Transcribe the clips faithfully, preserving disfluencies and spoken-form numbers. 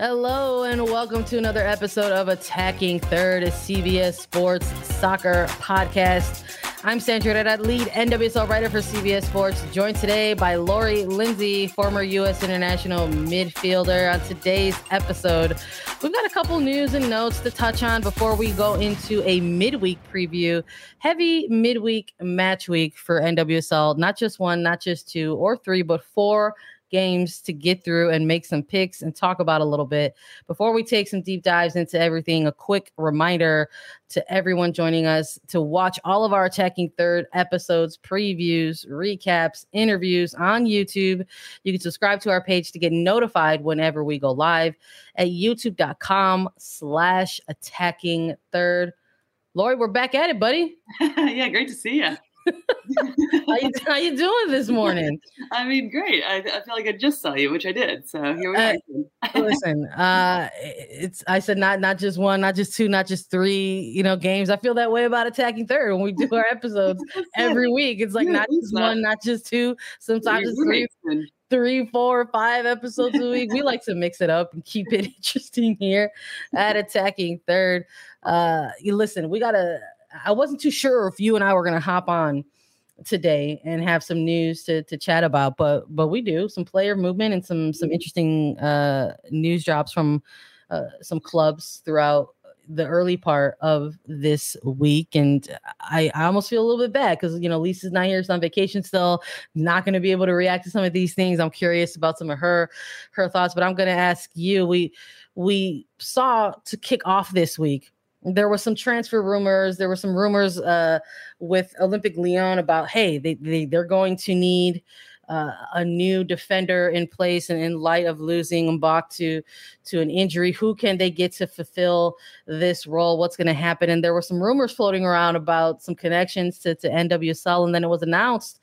Hello and welcome to another episode of Attacking Third, a C B S Sports soccer podcast. I'm Sandra Herrera, lead N W S L writer for C B S Sports, joined today by Lori Lindsay, former U S international midfielder. On today's episode, we've got a couple news and notes to touch on before we go into a midweek preview. Heavy midweek match week for N W S L, not just one, not just two or three, but four games to get through and make some picks and talk about a little bit. Before we take some deep dives into everything, a quick reminder to everyone joining us to watch all of our Attacking Third episodes, previews, recaps, interviews on YouTube. You can subscribe to our page to get notified whenever we go live at youtube dot com slash attacking third. Lori, we're back at it, buddy. Yeah, great to see you. how, you, how you doing this morning? I mean, great. I, I feel like I just saw you, which I did. So here we are. Uh, listen, uh, it's I said not not just one, not just two, not just three. You know, games. I feel that way about Attacking Third when we do our episodes every week. It's like yeah, not just one, not just two. Sometimes it's three. Amazing. Three, four, five episodes a week. We like to mix it up and keep it interesting here at Attacking Third. Uh, you listen, we gotta. I wasn't too sure if you and I were going to hop on today and have some news to to chat about, but but we do some player movement and some some interesting uh, news drops from uh, some clubs throughout the early part of this week. And I, I almost feel a little bit bad because, you know, Lisa's not here. She's on vacation still, not going to be able to react to some of these things. I'm curious about some of her, her thoughts, but I'm going to ask you, we, we saw to kick off this week, there were some transfer rumors. There were some rumors uh, with Olympic Leon about, hey, they, they, they're going to need uh, a new defender in place. And in light of losing Mbok to, to an injury, who can they get to fulfill this role? What's going to happen? And there were some rumors floating around about some connections to, to N W S L. And then it was announced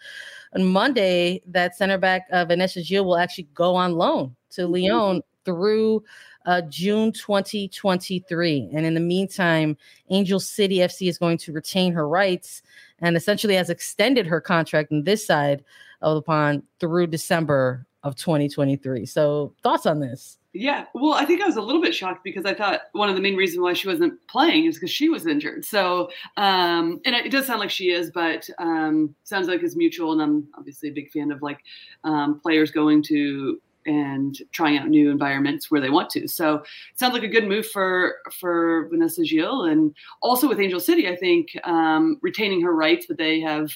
on Monday that center back uh, Vanessa Gilles will actually go on loan to Lyon through Uh, June twenty twenty-three. And in the meantime, Angel City F C is going to retain her rights and essentially has extended her contract on this side of the pond through December of twenty twenty-three. So thoughts on this? Yeah, well, I think I was a little bit shocked because I thought one of the main reasons why she wasn't playing is because she was injured. So, um, and it does sound like she is, but um, sounds like it's mutual. And I'm obviously a big fan of like um, players going to and trying out new environments where they want to. So it sounds like a good move for, for Vanessa Gilles. And also with Angel City, I think um, retaining her rights, but they have,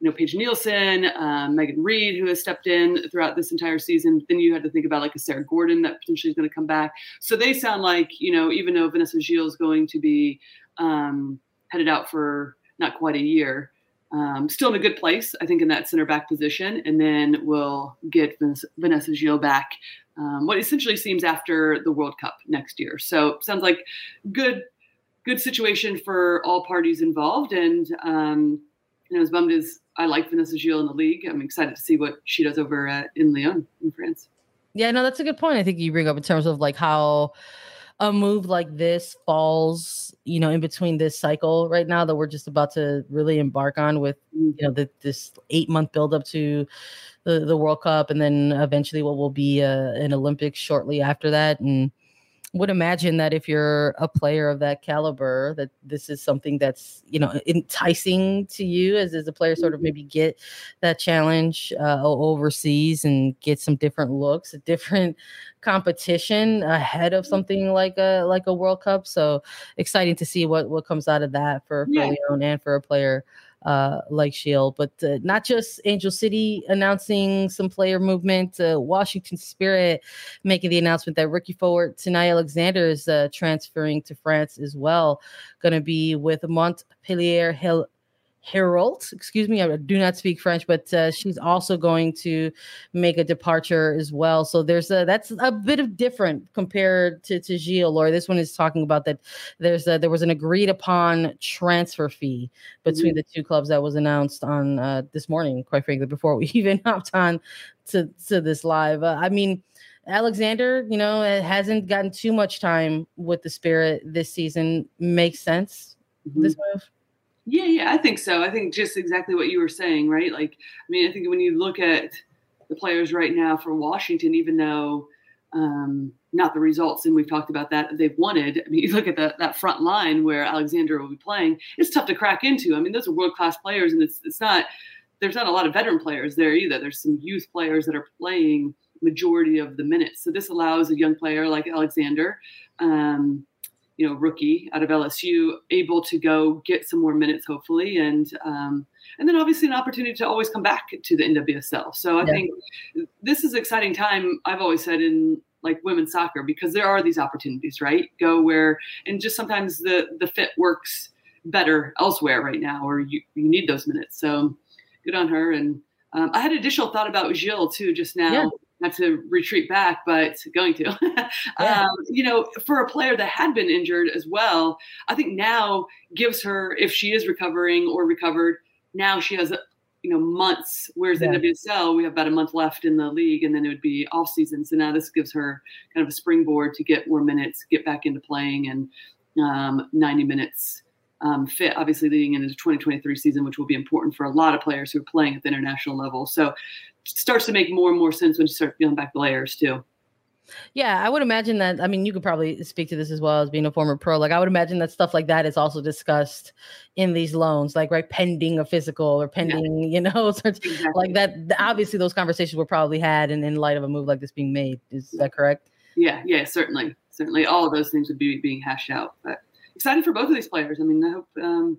you know, Paige Nielsen, um, Megan Reed, who has stepped in throughout this entire season. But then you had to think about like a Sarah Gordon that potentially is going to come back. So they sound like, you know, even though Vanessa Gilles is going to be um, headed out for not quite a year, Um, still in a good place, I think, in that center back position. And then we'll get Vanessa Gilles back, um, what essentially seems after the World Cup next year. So sounds like good, good situation for all parties involved. And, um, you know, as bummed as I like Vanessa Gilles in the league, I'm excited to see what she does over at, in Lyon in France. Yeah, no, that's a good point. I think you bring up in terms of like how a move like this falls, you know, in between this cycle right now that we're just about to really embark on with, you know, the, this eight month buildup to the, the World Cup and then eventually what will be uh, an Olympics shortly after that. And would imagine that if you're a player of that caliber, that this is something that's, you know, enticing to you as, as a player, sort of maybe get that challenge uh, overseas and get some different looks, a different competition ahead of something like a like a World Cup. So exciting to see what, what comes out of that for, for yeah. Leon and for a player Uh, like Shield, but uh, not just Angel City announcing some player movement, uh, Washington Spirit making the announcement that rookie forward Tiana Alexander is uh, transferring to France as well, going to be with Montpellier Hill. Herald, excuse me, I do not speak French, but uh, she's also going to make a departure as well. So there's a, that's a bit of different compared to, to Gilles. Or this one is talking about that there's a, there was an agreed upon transfer fee between mm-hmm. the two clubs that was announced on uh, this morning, quite frankly, before we even hopped on to, to this live. Uh, I mean, Alexander, you know, hasn't gotten too much time with the Spirit this season. Makes sense, mm-hmm. this move? Yeah, yeah, I think so. I think just exactly what you were saying, right? Like, I mean, I think when you look at the players right now for Washington, even though um, not the results, and we've talked about that, they've wanted, I mean, you look at the, that front line where Alexander will be playing, it's tough to crack into. I mean, those are world-class players, and it's it's not – there's not a lot of veteran players there either. There's some youth players that are playing majority of the minutes. So this allows a young player like Alexander um, – you know, rookie out of L S U, able to go get some more minutes, hopefully. And um, and then obviously an opportunity to always come back to the N W S L. So I yeah. think this is an exciting time, I've always said, in like women's soccer, because there are these opportunities, right? Go where, and just sometimes the, the fit works better elsewhere right now, or you, you need those minutes. So good on her. And um, I had an additional thought about Gilles too, just now. Yeah. Not to retreat back, but going to, yeah. um, you know, for a player that had been injured as well, I think now gives her, if she is recovering or recovered, now she has, you know, months, whereas yeah. in N W S L, we have about a month left in the league, and then it would be off season. So now this gives her kind of a springboard to get more minutes, get back into playing, and um, ninety minutes um, fit, obviously leading into the twenty twenty-three season, which will be important for a lot of players who are playing at the international level. So starts to make more and more sense when you start peeling back the layers too. Yeah, I would imagine that. I mean, you could probably speak to this as well as being a former pro. Like, I would imagine that stuff like that is also discussed in these loans, like, right, pending a physical or pending, yeah. you know, sorts exactly. like that. Obviously, those conversations were probably had in, in light of a move like this being made. Is that correct? Yeah, yeah, certainly. Certainly. All of those things would be being hashed out. But excited for both of these players. I mean, I hope, um,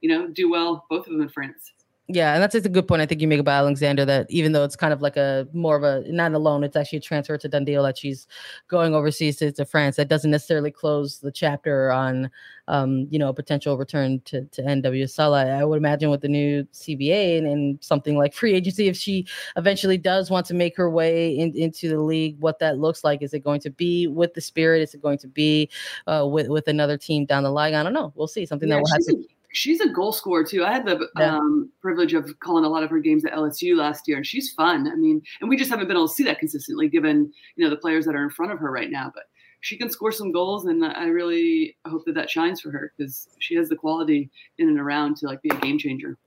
you know, do well, both of them in France. Yeah, and that's just a good point I think you make about Alexander, that even though it's kind of like a more of a, not a loan, it's actually a transfer to done deal that she's going overseas to, to France. That doesn't necessarily close the chapter on, um, you know, a potential return to, to N W S L. I, I would imagine with the new C B A and, and something like free agency, if she eventually does want to make her way in, into the league, what that looks like. Is it going to be with the Spirit? Is it going to be uh, with, with another team down the line? I don't know. We'll see. Something yeah, that will have to... She's a goal scorer, too. I had the um, privilege of calling a lot of her games at L S U last year, and she's fun. I mean, and we just haven't been able to see that consistently given, you know, the players that are in front of her right now. But she can score some goals, and I really hope that that shines for her, because she has the quality in and around to, like, be a game changer.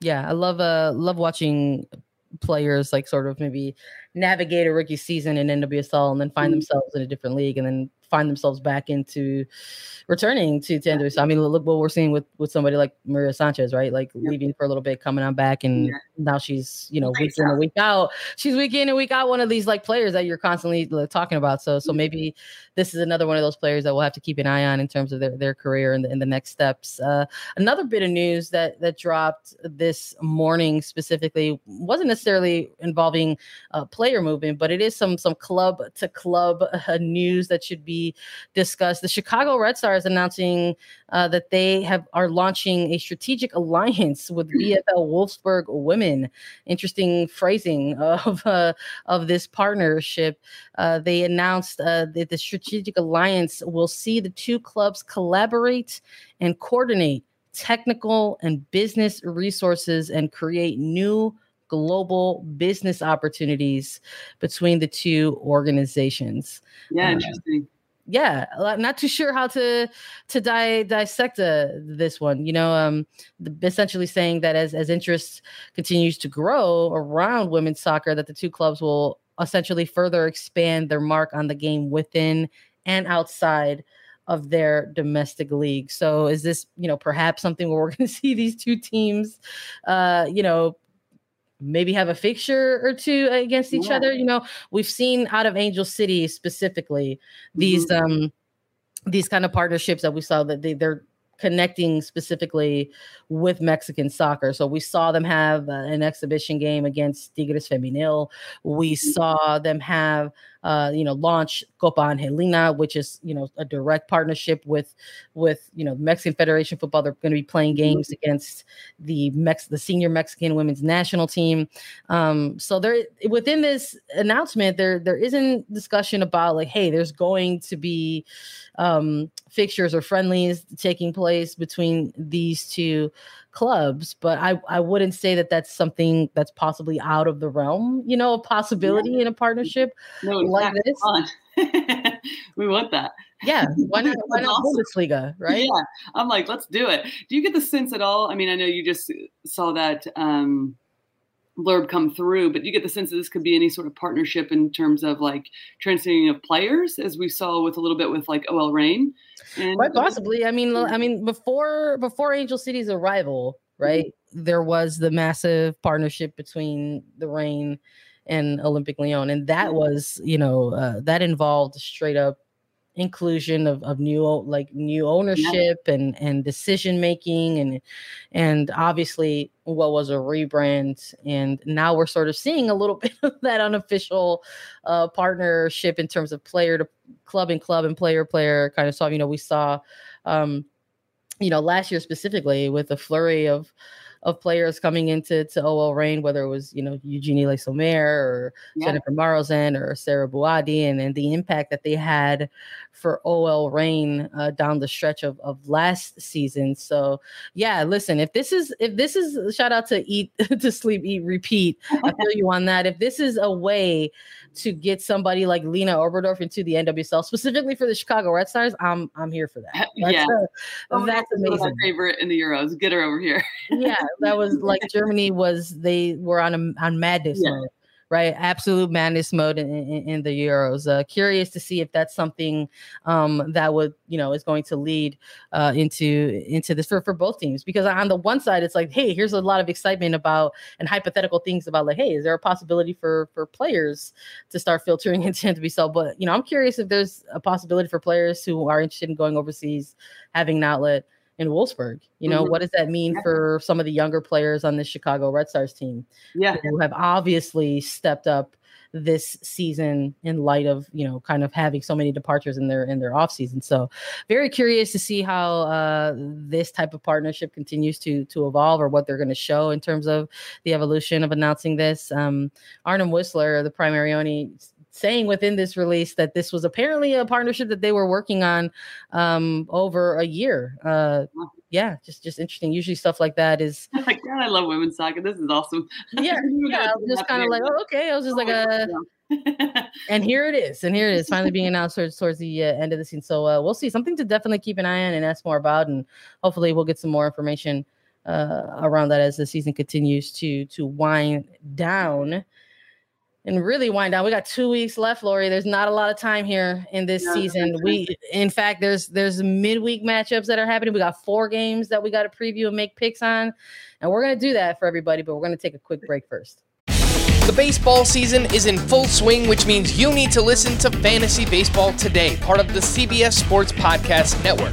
Yeah, I love uh, love watching players, like, sort of maybe navigate a rookie season in N W S L and then find mm-hmm. themselves in a different league and then find themselves back into returning to, to N W S L. I mean, look what we're seeing with, with somebody like Maria Sanchez, right? Like yep. leaving for a little bit, coming on back, and yeah. now she's, you know, week in and week out. She's week in and week out, one of these like players that you're constantly like, talking about. So so mm-hmm. maybe this is another one of those players that we'll have to keep an eye on in terms of their, their career and the, and the next steps. Uh, another bit of news that, that dropped this morning specifically wasn't necessarily involving uh, player movement, but it is some some club to club uh, news that should be discussed. The Chicago Red Stars announcing uh, that they have are launching a strategic alliance with V F L Wolfsburg Women. Interesting phrasing of uh, of this partnership. Uh, they announced uh, that the strategic alliance will see the two clubs collaborate and coordinate technical and business resources and create new global business opportunities between the two organizations. Yeah, interesting. Um, Yeah, I'm not too sure how to to di- dissect uh, this one, you know, um, the, essentially saying that as, as interest continues to grow around women's soccer, that the two clubs will essentially further expand their mark on the game within and outside of their domestic league. So is this, you know, perhaps something where we're going to see these two teams, uh, you know, maybe have a fixture or two against each yeah. other? You know, we've seen out of Angel City specifically these mm-hmm. um, these kind of partnerships that we saw that they, they're connecting specifically with Mexican soccer. So we saw them have uh, an exhibition game against Tigres Femenil. We saw them have, uh, you know, launch Copa Angelina, which is, you know, a direct partnership with, with, you know, Mexican Federation football. They're going to be playing games against the Mex, the senior Mexican women's national team. Um, so there, within this announcement, there, there isn't discussion about like, hey, there's going to be um, fixtures or friendlies taking place between these two clubs, but I, I wouldn't say that that's something that's possibly out of the realm, you know, a possibility yeah. in a partnership no, like exactly. this. We want that. Yeah. Why not, why not awesome. Bundesliga, right? Yeah. I'm like, let's do it. Do you get the sense at all? I mean, I know you just saw that um, blurb come through, but you get the sense that this could be any sort of partnership in terms of like transferring of players, as we saw with a little bit with like O L Reign. And quite possibly. I mean, I mean, before before Angel City's arrival, right, mm-hmm. there was the massive partnership between the Reign and Olympic Leon, and that mm-hmm. was, you know, uh, that involved straight up inclusion of, of new like new ownership yeah. and and decision making and and obviously what was a rebrand, and now we're sort of seeing a little bit of that unofficial uh partnership in terms of player to club and club and player player kind of stuff. You know, we saw um you know last year specifically with a flurry of of players coming into to O L Reign, whether it was, you know, Eugenie Le Sommer or yeah. Jennifer Marozan or Sarah Buadi, and, and the impact that they had for O L Reign uh, down the stretch of, of last season. So yeah, listen, if this is, if this is shout out to eat, to sleep, eat, repeat, I feel you on that. If this is a way to get somebody like Lena Oberdorf into the N W S L, specifically for the Chicago Red Stars, I'm, I'm here for that. That's, yeah. Uh, oh, that's amazing. My favorite in the Euros. Get her over here. Yeah. That was like Germany was, they were on a, on madness yeah. mode, right? Absolute madness mode in, in, in the Euros. Uh, curious to see if that's something um, that would, you know, is going to lead uh, into into this for, for both teams. Because on the one side, it's like, hey, here's a lot of excitement about and hypothetical things about like, hey, is there a possibility for for players to start filtering into N W S L? But, you know, I'm curious if there's a possibility for players who are interested in going overseas, having an outlet in Wolfsburg. You know, mm-hmm. what does that mean yeah. for some of the younger players on this Chicago Red Stars team yeah. who have obviously stepped up this season in light of, you know, kind of having so many departures in their, in their off season. So very curious to see how uh, this type of partnership continues to, to evolve, or what they're going to show in terms of the evolution of announcing this. Um, Arnim Whistler, the Primarione, saying within this release that this was apparently a partnership that they were working on um, over a year. Uh, yeah, just just interesting. Usually stuff like that is... Oh my God, I love women's soccer. This is awesome. Yeah, yeah I was just kind of like, oh, okay. I was just oh, like, uh, yeah. and here it is. And here it is, finally being announced towards, towards the uh, end of the season. So uh, we'll see. Something to definitely keep an eye on and ask more about. And hopefully we'll get some more information uh, around that as the season continues to to wind down. And really wind down. We got two weeks left, Lori. There's not a lot of time here in this no, season. We, in fact, there's there's midweek matchups that are happening. We got four games that we got to preview and make picks on. And we're going to do that for everybody, but we're going to take a quick break first. The baseball season is in full swing, which means you need to listen to Fantasy Baseball Today, part of the C B S Sports Podcast Network.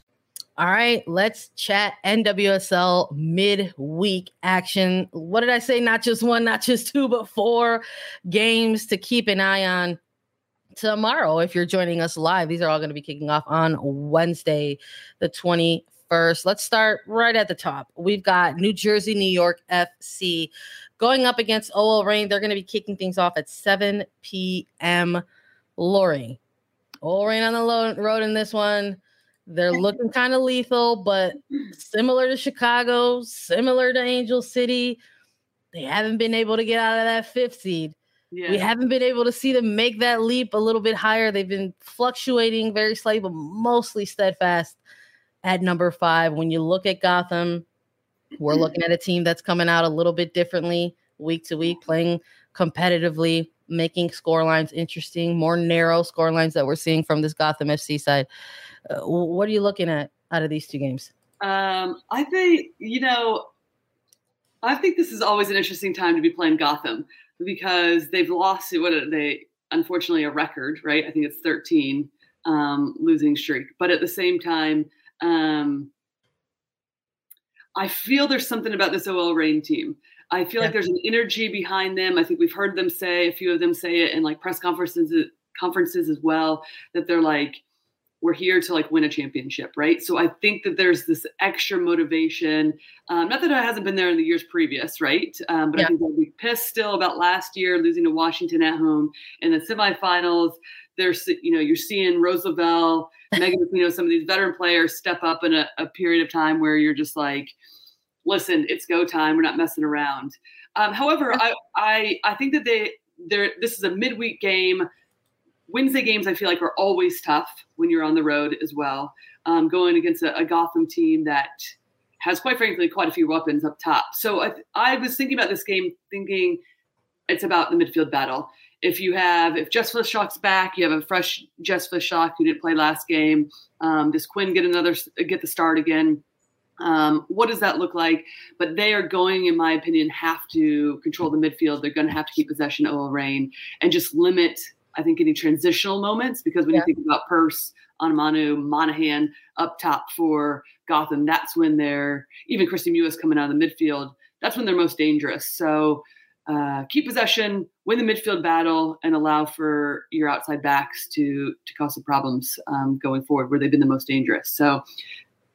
All right, let's chat N W S L midweek action. What did I say? Not just one, not just two, but four games to keep an eye on tomorrow. If you're joining us live, these are all going to be kicking off on Wednesday, the twenty-first. Let's start right at the top. We've got New Jersey, New York F C going up against O L Reign. They're going to be kicking things off at seven p.m. Lori. O L Reign on the lo- road in this one. They're looking kind of lethal, but similar to Chicago, similar to Angel City, they haven't been able to get out of that fifth seed. Yeah. We haven't been able to see them make that leap a little bit higher. They've been fluctuating very slightly, but mostly steadfast at number five. When you look at Gotham, we're looking at a team that's coming out a little bit differently week to week, playing competitively, making scorelines interesting, more narrow scorelines that we're seeing from this Gotham F C side. Uh, what are you looking at out of these two games? Um, I think, you know, I think this is always an interesting time to be playing Gotham because they've lost, what are they, unfortunately, a record, right? I think it's thirteen um, losing streak. But at the same time, um, I feel there's something about this O L Reign team. I feel yeah. like there's an energy behind them. I think we've heard them say, a few of them say it in like press conferences, conferences as well, that they're like, we're here to like win a championship, right? So I think that there's this extra motivation. Um, not that it hasn't been there in the years previous, right? Um, but yeah. I think they'll be pissed still about last year losing to Washington at home in the semifinals. There's, you know, you're seeing Roosevelt, Megan, you know, some of these veteran players step up in a, a period of time where you're just like, listen, it's go time. We're not messing around. Um, however, I, I I think that they they're this is a midweek game. Wednesday games, I feel like, are always tough when you're on the road as well. Um, going against a, a Gotham team that has, quite frankly, quite a few weapons up top. So I, th- I was thinking about this game, thinking it's about the midfield battle. If you have, if Jess Flitschak's back, you have a fresh Jess Flitschak who didn't play last game. Um, does Quinn get another get the start again? Um, what does that look like? But they are going, in my opinion, have to control the midfield. They're going to have to keep possession of O L Reign and just limit, I think, any transitional moments, because when yeah. you think about Peirce, Anamanu, Monahan up top for Gotham, that's when they're, even Christy Mewis coming out of the midfield, that's when they're most dangerous. So uh, keep possession, win the midfield battle, and allow for your outside backs to to cause some problems um, going forward where they've been the most dangerous. So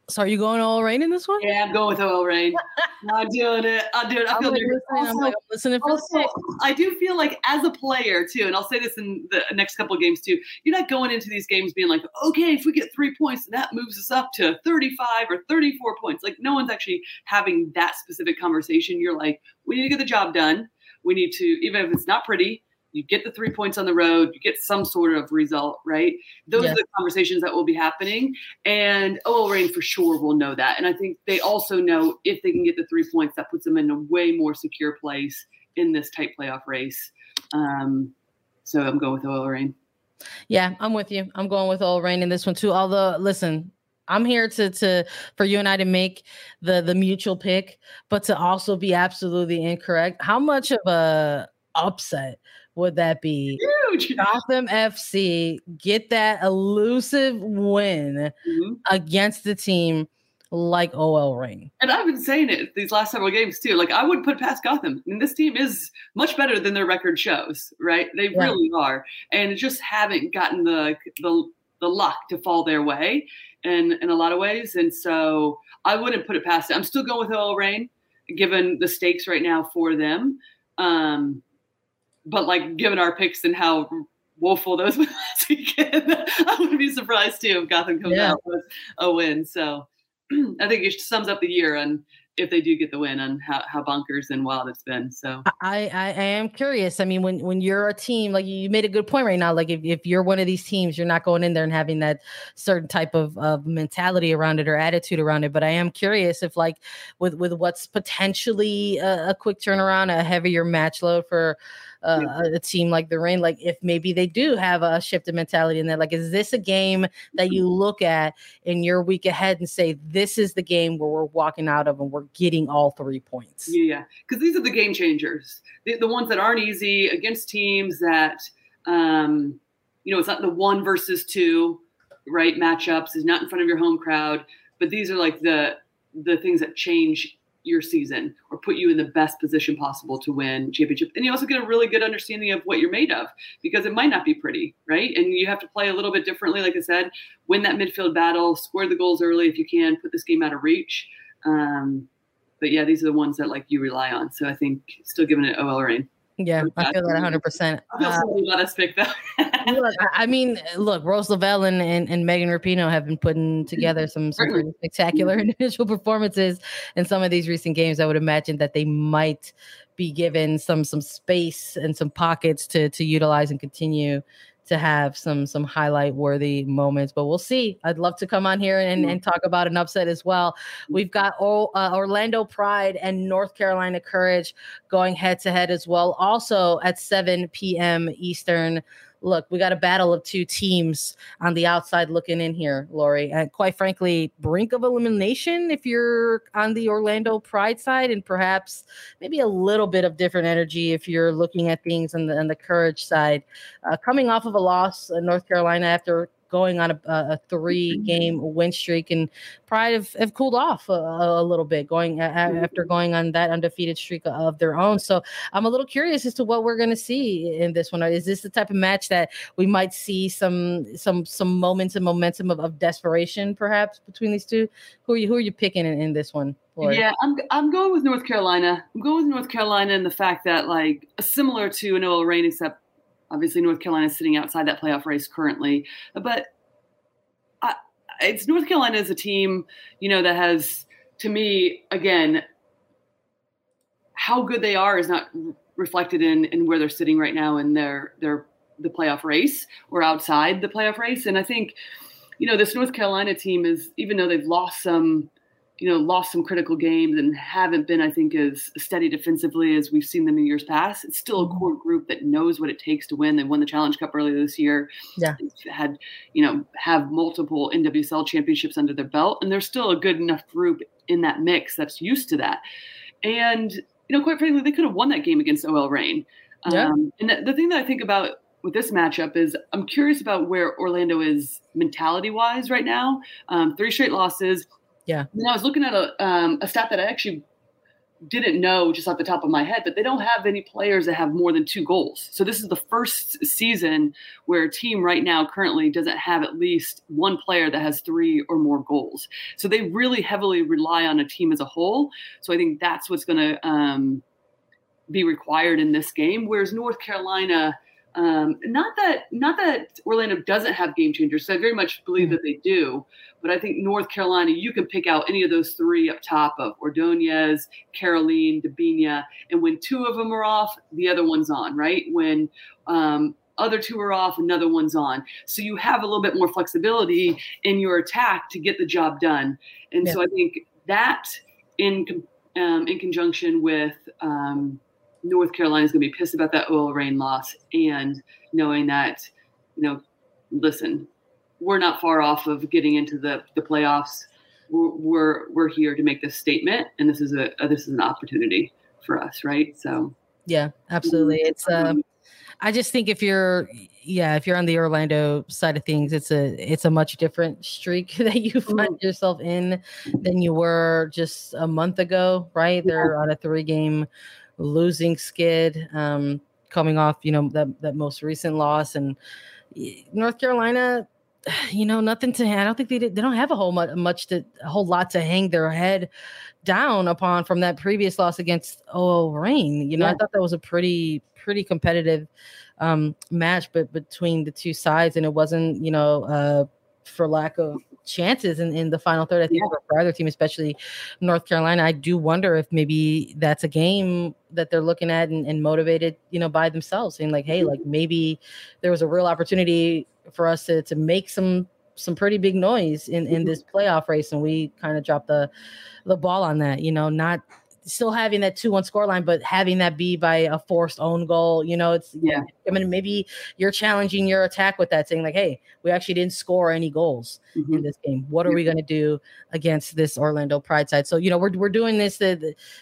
So are you going O L Reign in this one? Yeah, I'm going with O L Reign. I'm doing it. I'm doing it. I feel nervous. Also, I'm like, I'm listening for also, the I do feel like as a player, too, and I'll say this in the next couple of games, too, you're not going into these games being like, okay, if we get three points, that moves us up to thirty-five or thirty-four points. Like, no one's actually having that specific conversation. You're like, we need to get the job done. We need to, even if it's not pretty, you get the three points on the road, you get some sort of result, right? Those yes. are the conversations that will be happening. And O L Reign for sure will know that. And I think they also know if they can get the three points, that puts them in a way more secure place in this tight playoff race. Um, so I'm going with O L Reign. Yeah, I'm with you. I'm going with O L Reign in this one too. Although, listen, I'm here to to for you and I to make the the mutual pick, but to also be absolutely incorrect. How much of a upset would that be? Huge. Gotham F C get that elusive win mm-hmm. against the team like O L Reign. And I've been saying it these last several games too. Like, I would put past Gotham. I mean, this team is much better than their record shows, right? They yeah. really are. And just haven't gotten the the the luck to fall their way in, in a lot of ways. And so I wouldn't put it past it. I'm still going with O L Reign, given the stakes right now for them. Um But, like, given our picks and how woeful those were last weekend, I wouldn't be surprised, too, if Gotham comes yeah. out with a win. So I think it sums up the year on if they do get the win on how, how bonkers and wild it's been. So I, I, I am curious. I mean, when, when you're a team, like, you made a good point right now. Like, if, if you're one of these teams, you're not going in there and having that certain type of, of mentality around it or attitude around it. But I am curious if, like, with, with what's potentially a, a quick turnaround, a heavier match load for uh, a team like the Reign, like, if maybe they do have a shift of mentality in that, like, is this a game that you look at in your week ahead and say, this is the game where we're walking out of and we're getting all three points? Yeah, because these are the game changers. The, the ones that aren't easy against teams that, um, you know, it's not the one versus two, right? Matchups is not in front of your home crowd. But these are like the the things that change your season or put you in the best position possible to win championship. And you also get a really good understanding of what you're made of, because it might not be pretty, right? And you have to play a little bit differently. Like I said, win that midfield battle, score the goals early if you can, put this game out of reach. Um, but yeah, these are the ones that like you rely on. So I think still giving it O L Reign. Yeah, I feel that one hundred percent. Uh, let us pick that. Look, I mean, look, Rose Lavelle and, and, and Megan Rapinoe have been putting together some, some pretty spectacular individual performances in some of these recent games. I would imagine that they might be given some some space and some pockets to to utilize and continue to have some some highlight-worthy moments. But we'll see. I'd love to come on here and, and talk about an upset as well. We've got o- uh, Orlando Pride and North Carolina Courage going head-to-head as well, also at seven p.m. Eastern. Look, we got a battle of two teams on the outside looking in here, Lori. And quite frankly, brink of elimination if you're on the Orlando Pride side, and perhaps maybe a little bit of different energy if you're looking at things on the, on the Courage side. Uh, coming off of a loss in North Carolina after going on a, a three-game win streak, and Pride have, have cooled off a, a little bit going after going on that undefeated streak of their own. So I'm a little curious as to what we're going to see in this one. Is this the type of match that we might see some some some moments and momentum of, of desperation, perhaps, between these two? Who are you who are you picking in, in this one? Lori? Yeah, I'm I'm going with North Carolina. I'm going with North Carolina, and the fact that, like, similar to an O L Reign, except obviously North Carolina is sitting outside that playoff race currently, but I, it's North Carolina is a team, you know, that has, to me, again, how good they are is not reflected in, in where they're sitting right now in their, their, the playoff race or outside the playoff race. And I think, you know, this North Carolina team is, even though they've lost some, you know, lost some critical games and haven't been, I think, as steady defensively as we've seen them in years past, it's still a core group that knows what it takes to win. They won the Challenge Cup earlier this year. Yeah. Had, you know, have multiple N W S L championships under their belt, and they're still a good enough group in that mix that's used to that. And, you know, quite frankly, they could have won that game against O L Reign. Yeah. Um, and the, the thing that I think about with this matchup is I'm curious about where Orlando is mentality-wise right now. Um, three straight losses. Yeah. And I was looking at a um, a stat that I actually didn't know just off the top of my head, but they don't have any players that have more than two goals. So this is the first season where a team right now currently doesn't have at least one player that has three or more goals. So they really heavily rely on a team as a whole. So I think that's what's going to um, be required in this game. Whereas North Carolina, um, not that not that Orlando doesn't have game changers. So I very much believe mm-hmm. that they do. But I think North Carolina, you can pick out any of those three up top of Ordonez, Caroline, Dabinia. And when two of them are off, the other one's on, right? When um, other two are off, another one's on. So you have a little bit more flexibility in your attack to get the job done. And yeah. so I think that in um, in conjunction with um, North Carolina is going to be pissed about that O L Reign loss, and knowing that, you know, listen, we're not far off of getting into the, the playoffs. We're, we're we're here to make this statement, and this is a, a this is an opportunity for us, right? So yeah, absolutely. It's um, I just think if you're yeah if you're on the Orlando side of things, it's a it's a much different streak that you find yourself in than you were just a month ago, right? Yeah. They're on a three game losing skid, um, coming off you know that that most recent loss, and North Carolina. You know, nothing to. I don't think they did, they don't have a whole much, much to a whole lot to hang their head down upon from that previous loss against O L Reign. You know, yeah. I thought that was a pretty pretty competitive um, match, but between the two sides, and it wasn't you know uh, for lack of chances in, in the final third. I think yeah. for either team, especially North Carolina, I do wonder if maybe that's a game that they're looking at and, and motivated you know by themselves, saying like, hey, like maybe there was a real opportunity for us to, to make some some pretty big noise in, in this playoff race, and we kind of dropped the the ball on that, you know, not still having that two one scoreline, but having that be by a forced own goal. You know, it's yeah. I mean, maybe you're challenging your attack with that, saying like, "Hey, we actually didn't score any goals mm-hmm. in this game. What are we going to do against this Orlando Pride side?" So you know, we're we're doing this, uh,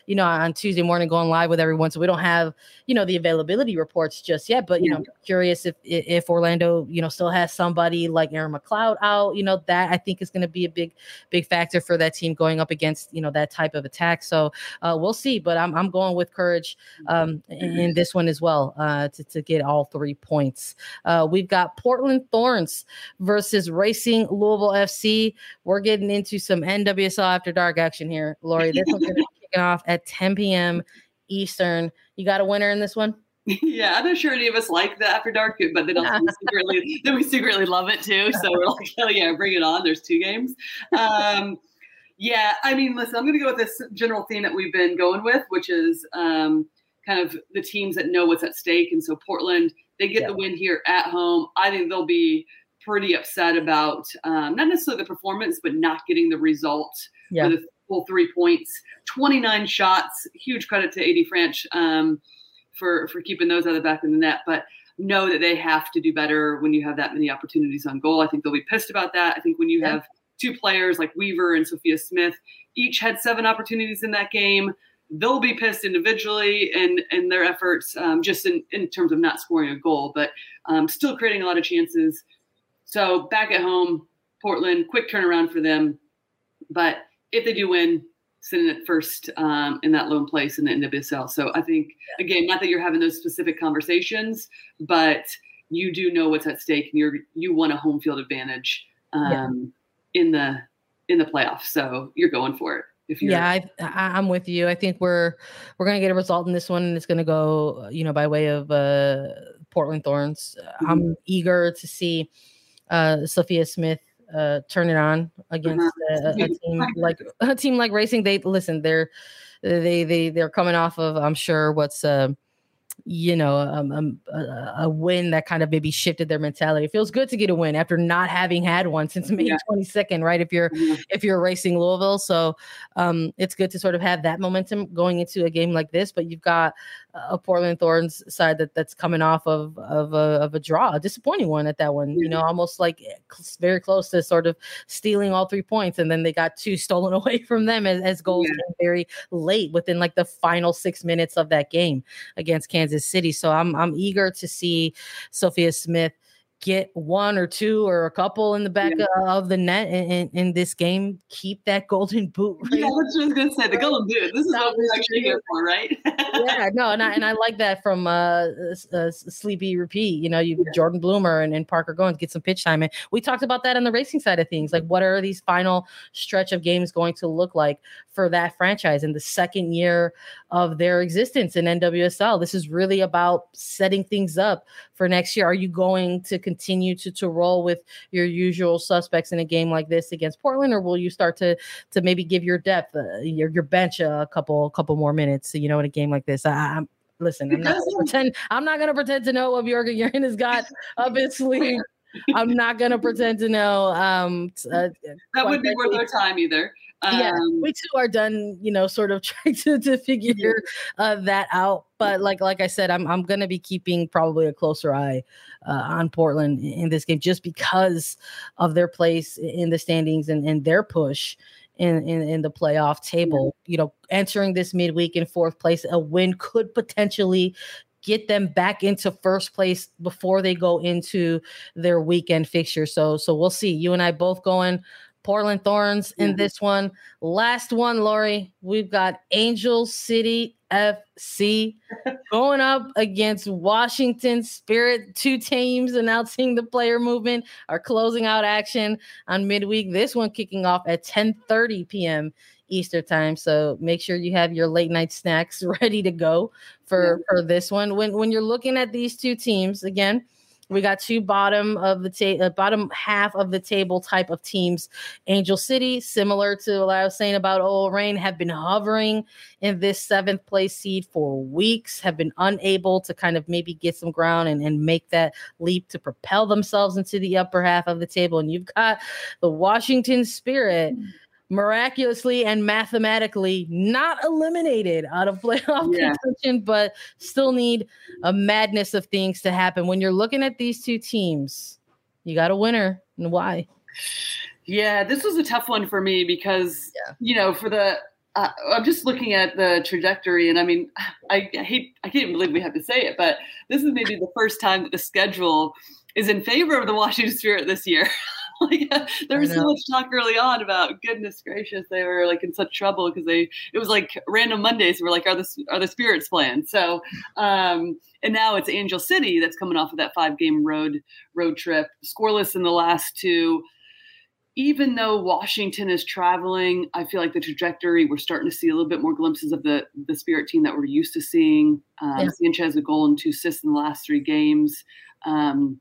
you know, on Tuesday morning, going live with everyone. So we don't have you know the availability reports just yet, but you yeah. know, I'm curious if if Orlando you know still has somebody like Aaron McLeod out. You know, that I think is going to be a big big factor for that team going up against you know that type of attack. So uh, we'll see, but I'm I'm going with courage um, in, in this one as well uh, to to get all three points. Uh, we've got Portland Thorns versus Racing Louisville F C. We're getting into some N W S L after dark action here, Lori. This one's going to be kicking off at ten p.m. Eastern. You got a winner in this one? Yeah, I'm not sure any of us like the after dark, but then also we secretly then we secretly love it too. So we're like, hell yeah, bring it on. There's two games. Um, yeah, I mean, listen, I'm going to go with this general theme that we've been going with, which is um, kind of the teams that know what's at stake. And so Portland, they get yeah. the win here at home. I think they'll be pretty upset about um, not necessarily the performance, but not getting the result yeah. for the full three points, twenty-nine shots. Huge credit to A D French. Um, for for keeping those out of the back of the net, but know that they have to do better when you have that many opportunities on goal. I think they'll be pissed about that. I think when you yeah. have two players like Weaver and Sophia Smith, each had seven opportunities in that game, they'll be pissed individually and in, in their efforts, um, just in, in terms of not scoring a goal, but um, still creating a lot of chances. So back at home, Portland, quick turnaround for them. But if they do win, sitting at first um, in that lone place in the N W S L. So I think, again, not that you're having those specific conversations, but you do know what's at stake, and you're you want a home field advantage um, yeah. in the in the playoffs. So you're going for it. If you're- yeah, I, I, I'm with you. I think we're we're going to get a result in this one, and it's going to go, you know, by way of uh, Portland Thorns. Mm-hmm. I'm eager to see uh, Sophia Smith Uh, turn it on against uh, a, a team like a team like Racing. They listen. They're they they they're coming off of, I'm sure, what's uh, you know um, a, a win that kind of maybe shifted their mentality. It feels good to get a win after not having had one since May twenty-second, right? If you're yeah. if you're Racing Louisville, so um, it's good to sort of have that momentum going into a game like this. But you've got a Portland Thorns side that that's coming off of, of, a, of a draw, a disappointing one at that one, you know, almost like very close to sort of stealing all three points. And then they got two stolen away from them as, as goals yeah. came very late within like the final six minutes of that game against Kansas City. So I'm, I'm eager to see Sophia Smith get one or two or a couple in the back yeah. of the net in, in, in this game. Keep that golden boot. Right? Yeah, that's what I was going to say. The golden boot. This is Not what we're actually here for, right? yeah, no, and I, and I like that from uh, uh, Sleepy Repeat. You know, you yeah. Jordan Bloomer and, and Parker Goins get some pitch time. And we talked about that on the Racing side of things. Like, what are these final stretch of games going to look like for that franchise in the second year of their existence in N W S L? This is really about setting things up for next year. Are you going to continue continue to, to roll with your usual suspects in a game like this against Portland, or will you start to to maybe give your depth, uh, your your bench uh, a couple couple more minutes? You know, in a game like this, I, I'm listen. I'm not gonna pretend. I'm not going to pretend to know what Bjorgen Urin has got up his sleeve. I'm not going to pretend to know. Um, uh, that would be worth our time either. Um, yeah, we too are done, you know, sort of trying to, to figure uh, that out. But like like I said, I'm I'm going to be keeping probably a closer eye uh, on Portland in this game just because of their place in the standings and, and their push in, in, in the playoff table. You know, entering this midweek in fourth place, a win could potentially get them back into first place before they go into their weekend fixture. So so we'll see. You and I both going Portland Thorns in mm-hmm. this one. Last one, Lori. We've got Angel City F C going up against Washington Spirit. Two teams announcing the player movement are closing out action on midweek. This one kicking off at ten thirty p.m. Eastern time. So make sure you have your late night snacks ready to go for, mm-hmm. for this one. When when you're looking at these two teams, again, we got two bottom of the ta- bottom half of the table type of teams. Angel City, similar to what I was saying about O L Reign, have been hovering in this seventh place seed for weeks, have been unable to kind of maybe get some ground and, and make that leap to propel themselves into the upper half of the table. And you've got the Washington Spirit miraculously and mathematically not eliminated out of playoff yeah. contention, but still need a madness of things to happen. When you're looking at these two teams, you got a winner, and why? Yeah, this was a tough one for me because, yeah. you know, for the uh, – I'm just looking at the trajectory, and I mean, I, I hate – I can't even believe we have to say it, but this is maybe the first time that the schedule is in favor of the Washington Spirit this year. Like, uh, there was so much talk early on about, goodness gracious, they were like in such trouble because they it was like random Mondays. We're like, are the are the Spirits playing? So, um, and now it's Angel City that's coming off of that five game road road trip, scoreless in the last two. Even though Washington is traveling, I feel like the trajectory, we're starting to see a little bit more glimpses of the the Spirit team that we're used to seeing. Um, yeah. Sanchez a goal and two assists in the last three games. Um,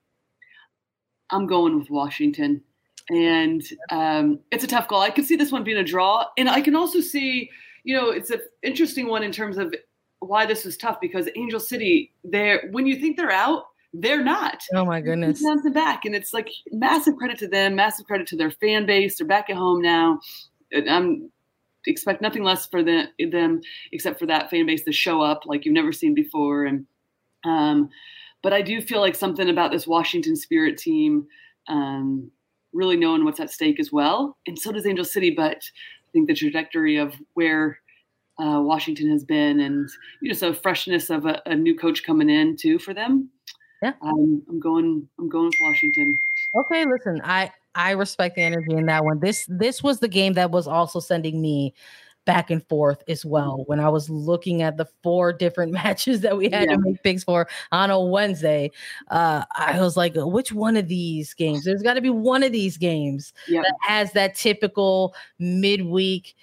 I'm going with Washington, and um, it's a tough call. I could see this one being a draw, and I can also see, you know, it's an interesting one in terms of why this was tough, because Angel City, they're when you think they're out, they're not. Oh my goodness. They're bouncing back, and it's like massive credit to them, massive credit to their fan base. They're back at home now. I'm expect nothing less for the, them except for that fan base to show up like you've never seen before, and um. But I do feel like something about this Washington Spirit team, um, really knowing what's at stake as well. And so does Angel City. But I think the trajectory of where uh, Washington has been, and you know, so freshness of a, a new coach coming in too for them. Yeah, um, I'm going. I'm going with Washington. Okay, listen, I I respect the energy in that one. This this was the game that was also sending me back and forth as well. When I was looking at the four different matches that we had yeah. to make picks for on a Wednesday, uh, I was like, which one of these games? There's got to be one of these games yeah. that has that typical midweek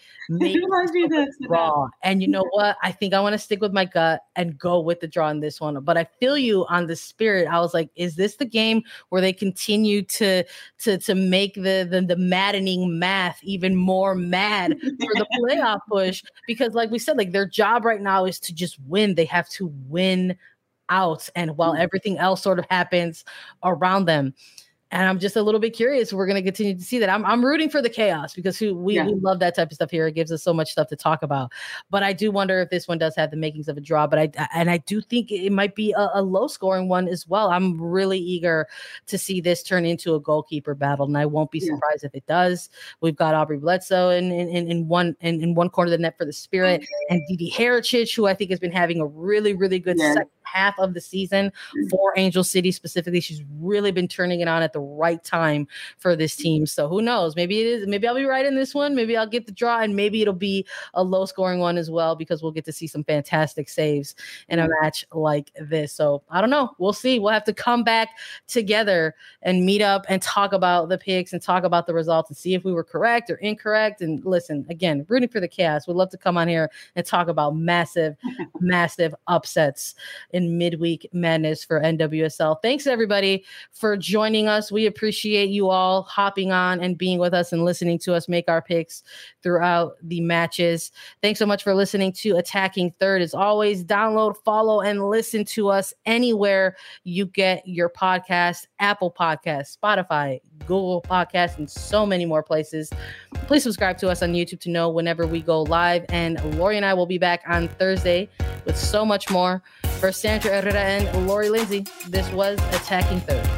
draw. And you know what? I think I want to stick with my gut and go with the draw on this one. But I feel you on the Spirit. I was like, is this the game where they continue to to to make the the, the maddening math even more mad for the playoffs? Push, because like we said, like their job right now is to just win. They have to win out, and while everything else sort of happens around them. And I'm just a little bit curious. We're going to continue to see that. I'm I'm rooting for the chaos, because who, we, yeah. we love that type of stuff here. It gives us so much stuff to talk about. But I do wonder if this one does have the makings of a draw. But I and I do think it might be a, a low scoring one as well. I'm really eager to see this turn into a goalkeeper battle, and I won't be surprised yeah. if it does. We've got Aubrey Bledsoe in in, in one in, in one corner of the net for the Spirit, and Didi Heritage, who I think has been having a really really good yeah. second half of the season for Angel City specifically. She's really been turning it on at the right time for this team. So who knows? Maybe it is. Maybe I'll be right in this one. Maybe I'll get the draw, and maybe it'll be a low scoring one as well, because we'll get to see some fantastic saves in a match like this. So I don't know. We'll see. We'll have to come back together and meet up and talk about the picks and talk about the results and see if we were correct or incorrect. And listen, again, rooting for the chaos. We'd love to come on here and talk about massive, massive upsets in midweek madness for N W S L. Thanks everybody for joining us. We appreciate you all hopping on and being with us and listening to us make our picks throughout the matches. Thanks so much for listening to Attacking Third. As always, download, follow, and listen to us anywhere you get your podcast: Apple Podcasts, Spotify, Google Podcasts, and so many more places. Please subscribe to us on YouTube to know whenever we go live. And Lori and I will be back on Thursday with so much more. For Sandra Herrera and Lori Lindsay, this was Attacking Third.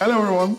Hello everyone,